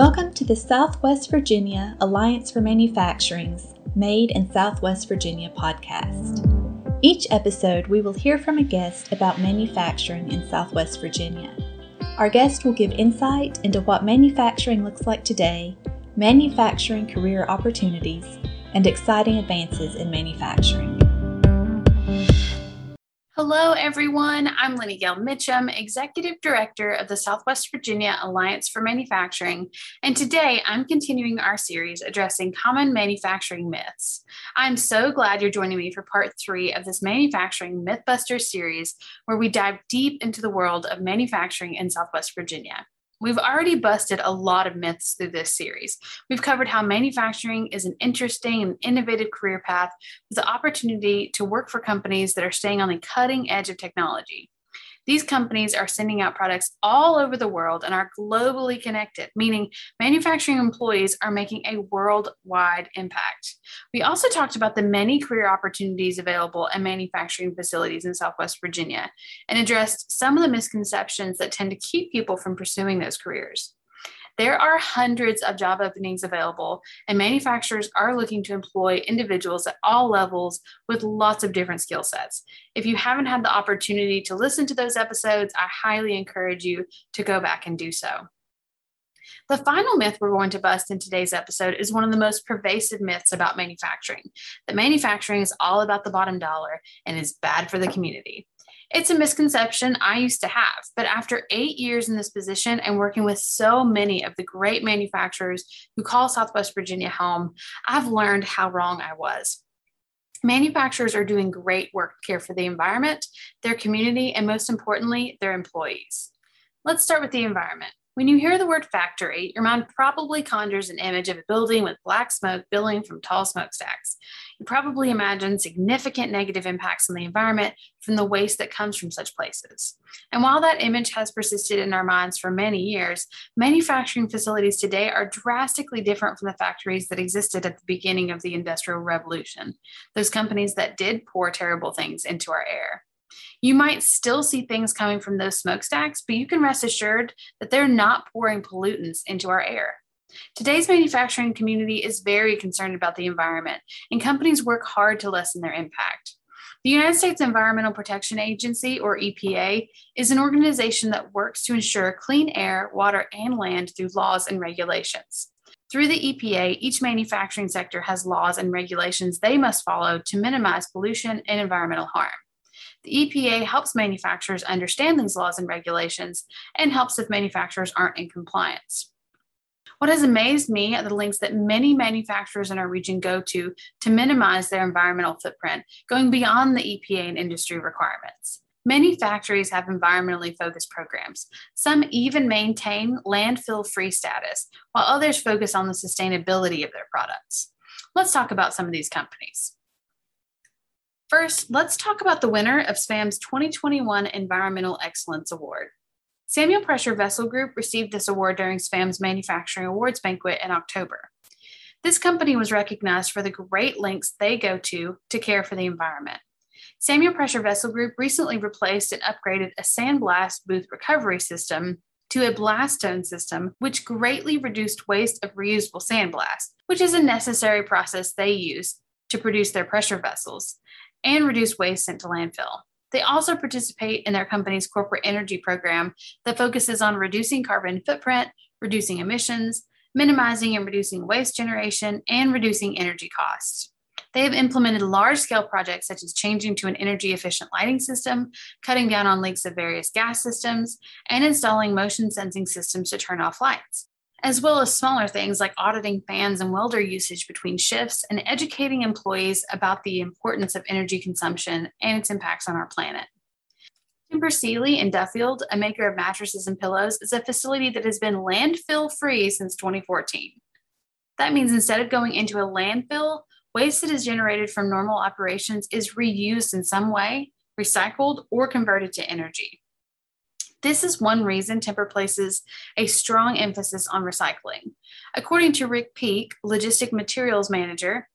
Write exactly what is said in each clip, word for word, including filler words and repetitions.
Welcome to the Southwest Virginia Alliance for Manufacturing's Made in Southwest Virginia podcast. Each episode, we will hear from a guest about manufacturing in Southwest Virginia. Our guest will give insight into what manufacturing looks like today, manufacturing career opportunities, and exciting advances in manufacturing. Hello, everyone. I'm Lenny Gail Mitchum, Executive Director of the Southwest Virginia Alliance for Manufacturing, and today I'm continuing our series addressing common manufacturing myths. I'm so glad you're joining me for part three of this Manufacturing Mythbusters series, where we dive deep into the world of manufacturing in Southwest Virginia. We've already busted a lot of myths through this series. We've covered how manufacturing is an interesting and innovative career path with the opportunity to work for companies that are staying on the cutting edge of technology. These companies are sending out products all over the world and are globally connected, meaning manufacturing employees are making a worldwide impact. We also talked about the many career opportunities available at manufacturing facilities in Southwest Virginia and addressed some of the misconceptions that tend to keep people from pursuing those careers. There are hundreds of job openings available, and manufacturers are looking to employ individuals at all levels with lots of different skill sets. If you haven't had the opportunity to listen to those episodes, I highly encourage you to go back and do so. The final myth we're going to bust in today's episode is one of the most pervasive myths about manufacturing, that manufacturing is all about the bottom dollar and is bad for the community. It's a misconception I used to have, but after eight years in this position and working with so many of the great manufacturers who call Southwest Virginia home, I've learned how wrong I was. Manufacturers are doing great work here for the environment, their community, and most importantly, their employees. Let's start with the environment. When you hear the word factory, your mind probably conjures an image of a building with black smoke billowing from tall smokestacks. You probably imagine significant negative impacts on the environment from the waste that comes from such places. And while that image has persisted in our minds for many years, manufacturing facilities today are drastically different from the factories that existed at the beginning of the Industrial Revolution, those companies that did pour terrible things into our air. You might still see things coming from those smokestacks, but you can rest assured that they're not pouring pollutants into our air. Today's manufacturing community is very concerned about the environment, and companies work hard to lessen their impact. The United States Environmental Protection Agency, or E P A, is an organization that works to ensure clean air, water, and land through laws and regulations. Through the E P A, each manufacturing sector has laws and regulations they must follow to minimize pollution and environmental harm. The E P A helps manufacturers understand these laws and regulations and helps if manufacturers aren't in compliance. What has amazed me are the lengths that many manufacturers in our region go to to minimize their environmental footprint, going beyond the E P A and industry requirements. Many factories have environmentally focused programs. Some even maintain landfill-free status, while others focus on the sustainability of their products. Let's talk about some of these companies. First, let's talk about the winner of SPAM's twenty twenty-one Environmental Excellence Award. Samuel Pressure Vessel Group received this award during SPAM's Manufacturing Awards Banquet in October. This company was recognized for the great lengths they go to to care for the environment. Samuel Pressure Vessel Group recently replaced and upgraded a sandblast booth recovery system to a blast stone system, which greatly reduced waste of reusable sandblast, which is a necessary process they use to produce their pressure vessels, and reduce waste sent to landfill. They also participate in their company's corporate energy program that focuses on reducing carbon footprint, reducing emissions, minimizing and reducing waste generation, and reducing energy costs. They have implemented large-scale projects such as changing to an energy-efficient lighting system, cutting down on leaks of various gas systems, and installing motion sensing systems to turn off lights, as well as smaller things like auditing fans and welder usage between shifts and educating employees about the importance of energy consumption and its impacts on our planet. Tempur-Sealy in Duffield, a maker of mattresses and pillows, is a facility that has been landfill-free since twenty fourteen. That means instead of going into a landfill, waste that is generated from normal operations is reused in some way, recycled, or converted to energy. This is one reason Tempur places a strong emphasis on recycling. According to Rick Peake, Logistic Materials Manager,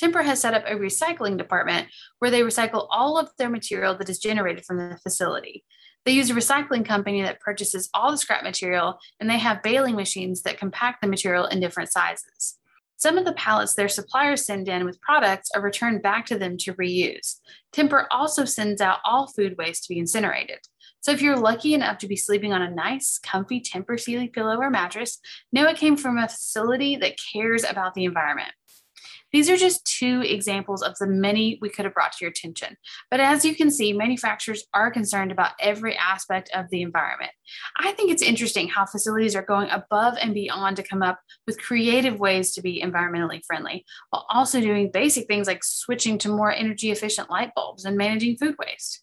Tempur has set up a recycling department where they recycle all of their material that is generated from the facility. They use a recycling company that purchases all the scrap material, and they have baling machines that compact the material in different sizes. Some of the pallets their suppliers send in with products are returned back to them to reuse. Tempur also sends out all food waste to be incinerated. So if you're lucky enough to be sleeping on a nice, comfy Tempur-Sealy pillow or mattress, know it came from a facility that cares about the environment. These are just two examples of the many we could have brought to your attention. But as you can see, manufacturers are concerned about every aspect of the environment. I think it's interesting how facilities are going above and beyond to come up with creative ways to be environmentally friendly, while also doing basic things like switching to more energy-efficient light bulbs and managing food waste.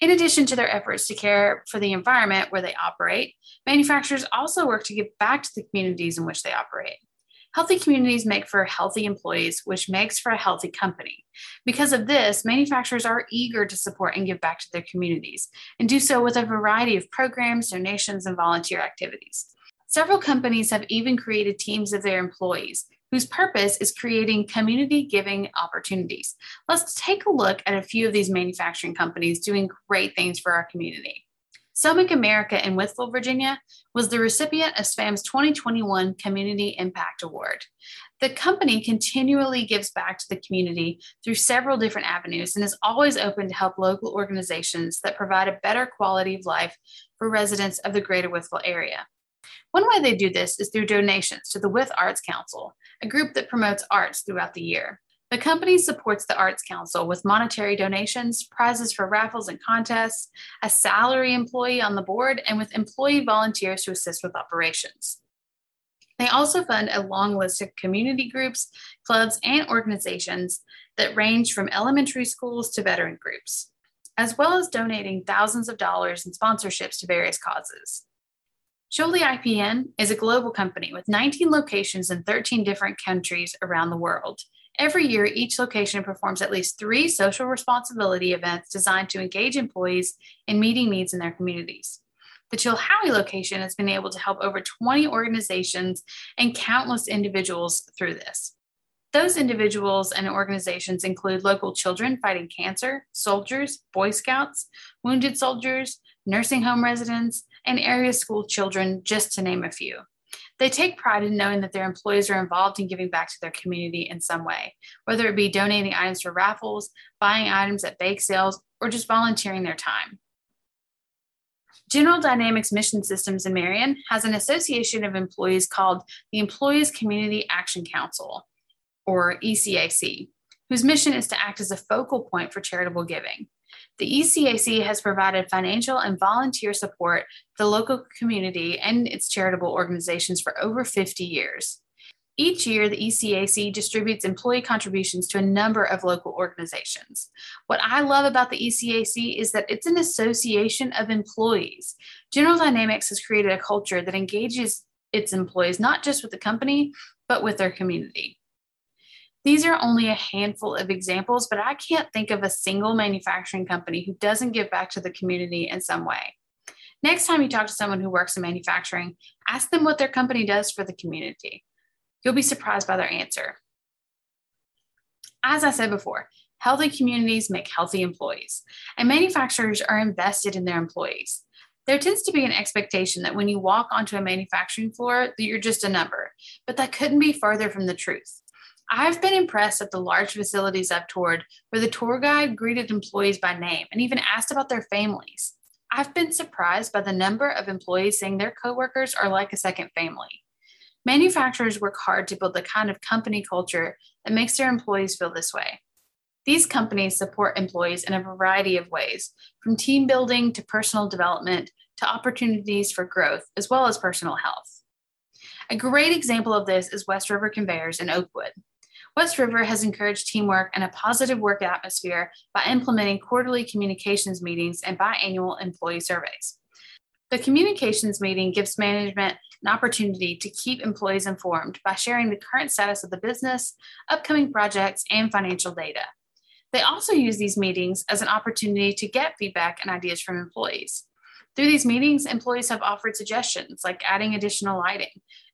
In addition to their efforts to care for the environment where they operate, manufacturers also work to give back to the communities in which they operate. Healthy communities make for healthy employees, which makes for a healthy company. Because of this, manufacturers are eager to support and give back to their communities, and do so with a variety of programs, donations, and volunteer activities. Several companies have even created teams of their employees, whose purpose is creating community giving opportunities. Let's take a look at a few of these manufacturing companies doing great things for our community. Selmik America in Whitfield, Virginia, was the recipient of SFAM's twenty twenty-one Community Impact Award. The company continually gives back to the community through several different avenues and is always open to help local organizations that provide a better quality of life for residents of the greater Wytheville area. One way they do this is through donations to the With Arts Council, a group that promotes arts throughout the year. The company supports the Arts Council with monetary donations, prizes for raffles and contests, a salary employee on the board, and with employee volunteers to assist with operations. They also fund a long list of community groups, clubs, and organizations that range from elementary schools to veteran groups, as well as donating thousands of dollars in sponsorships to various causes. Chili I P N is a global company with nineteen locations in thirteen different countries around the world. Every year, each location performs at least three social responsibility events designed to engage employees in meeting needs in their communities. The Chilhowie location has been able to help over twenty organizations and countless individuals through this. Those individuals and organizations include local children fighting cancer, soldiers, Boy Scouts, wounded soldiers, nursing home residents, and area school children, just to name a few. They take pride in knowing that their employees are involved in giving back to their community in some way, whether it be donating items for raffles, buying items at bake sales, or just volunteering their time. General Dynamics Mission Systems in Marion has an association of employees called the Employees Community Action Council, or E C A C, whose mission is to act as a focal point for charitable giving. The E C A C has provided financial and volunteer support to the local community and its charitable organizations for over fifty years. Each year, the E C A C distributes employee contributions to a number of local organizations. What I love about the E C A C is that it's an association of employees. General Dynamics has created a culture that engages its employees, not just with the company, but with their community. These are only a handful of examples, but I can't think of a single manufacturing company who doesn't give back to the community in some way. Next time you talk to someone who works in manufacturing, ask them what their company does for the community. You'll be surprised by their answer. As I said before, healthy communities make healthy employees, and manufacturers are invested in their employees. There tends to be an expectation that when you walk onto a manufacturing floor, that you're just a number, but that couldn't be further from the truth. I've been impressed at the large facilities I've toured where the tour guide greeted employees by name and even asked about their families. I've been surprised by the number of employees saying their coworkers are like a second family. Manufacturers work hard to build the kind of company culture that makes their employees feel this way. These companies support employees in a variety of ways, from team building to personal development to opportunities for growth, as well as personal health. A great example of this is West River Conveyors in Oakwood. West River has encouraged teamwork and a positive work atmosphere by implementing quarterly communications meetings and biannual employee surveys. The communications meeting gives management an opportunity to keep employees informed by sharing the current status of the business, upcoming projects, and financial data. They also use these meetings as an opportunity to get feedback and ideas from employees. Through these meetings, employees have offered suggestions like adding additional lighting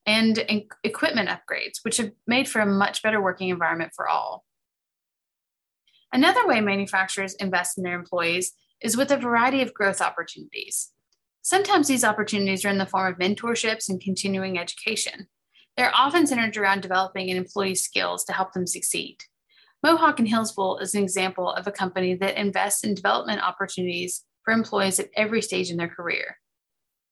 and equipment upgrades, which have made for a much better working environment for all. Another way manufacturers invest in their employees is with a variety of growth opportunities. Sometimes these opportunities are in the form of mentorships and continuing education. They're often centered around developing an employee's skills to help them succeed. Mohawk in Hillsville is an example of a company that invests in development opportunities for employees at every stage in their career.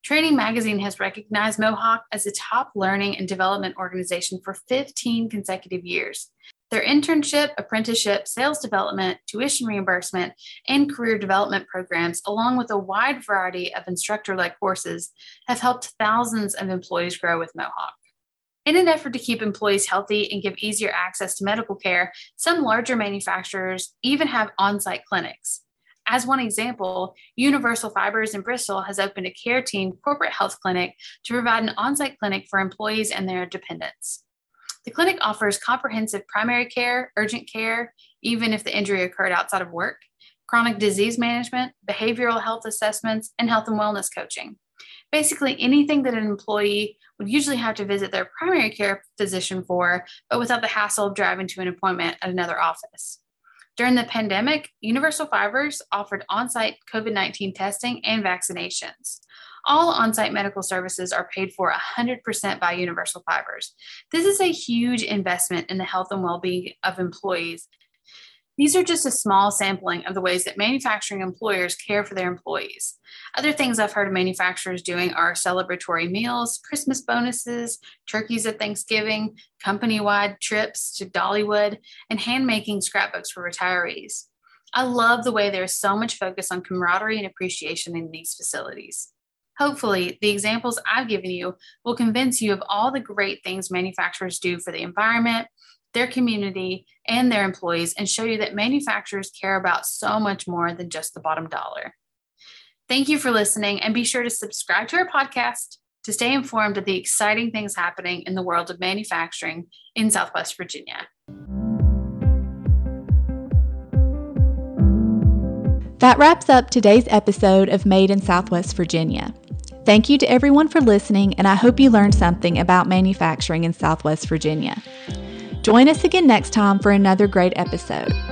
Training Magazine has recognized Mohawk as a top learning and development organization for fifteen consecutive years. Their internship, apprenticeship, sales development, tuition reimbursement, and career development programs, along with a wide variety of instructor-led courses, have helped thousands of employees grow with Mohawk. In an effort to keep employees healthy and give easier access to medical care, some larger manufacturers even have on-site clinics. As one example, Universal Fibers in Bristol has opened a care team corporate health clinic to provide an on-site clinic for employees and their dependents. The clinic offers comprehensive primary care, urgent care, even if the injury occurred outside of work, chronic disease management, behavioral health assessments, and health and wellness coaching. Basically anything that an employee would usually have to visit their primary care physician for, but without the hassle of driving to an appointment at another office. During the pandemic, Universal Fibers offered on-site COVID nineteen testing and vaccinations. All on-site medical services are paid for one hundred percent by Universal Fibers. This is a huge investment in the health and well-being of employees. These are just a small sampling of the ways that manufacturing employers care for their employees. Other things I've heard of manufacturers doing are celebratory meals, Christmas bonuses, turkeys at Thanksgiving, company-wide trips to Dollywood, and handmaking scrapbooks for retirees. I love the way there is so much focus on camaraderie and appreciation in these facilities. Hopefully, the examples I've given you will convince you of all the great things manufacturers do for the environment, their community, and their employees, and show you that manufacturers care about so much more than just the bottom dollar. Thank you for listening, and be sure to subscribe to our podcast to stay informed of the exciting things happening in the world of manufacturing in Southwest Virginia. That wraps up today's episode of Made in Southwest Virginia. Thank you to everyone for listening, and I hope you learned something about manufacturing in Southwest Virginia. Join us again next time for another great episode.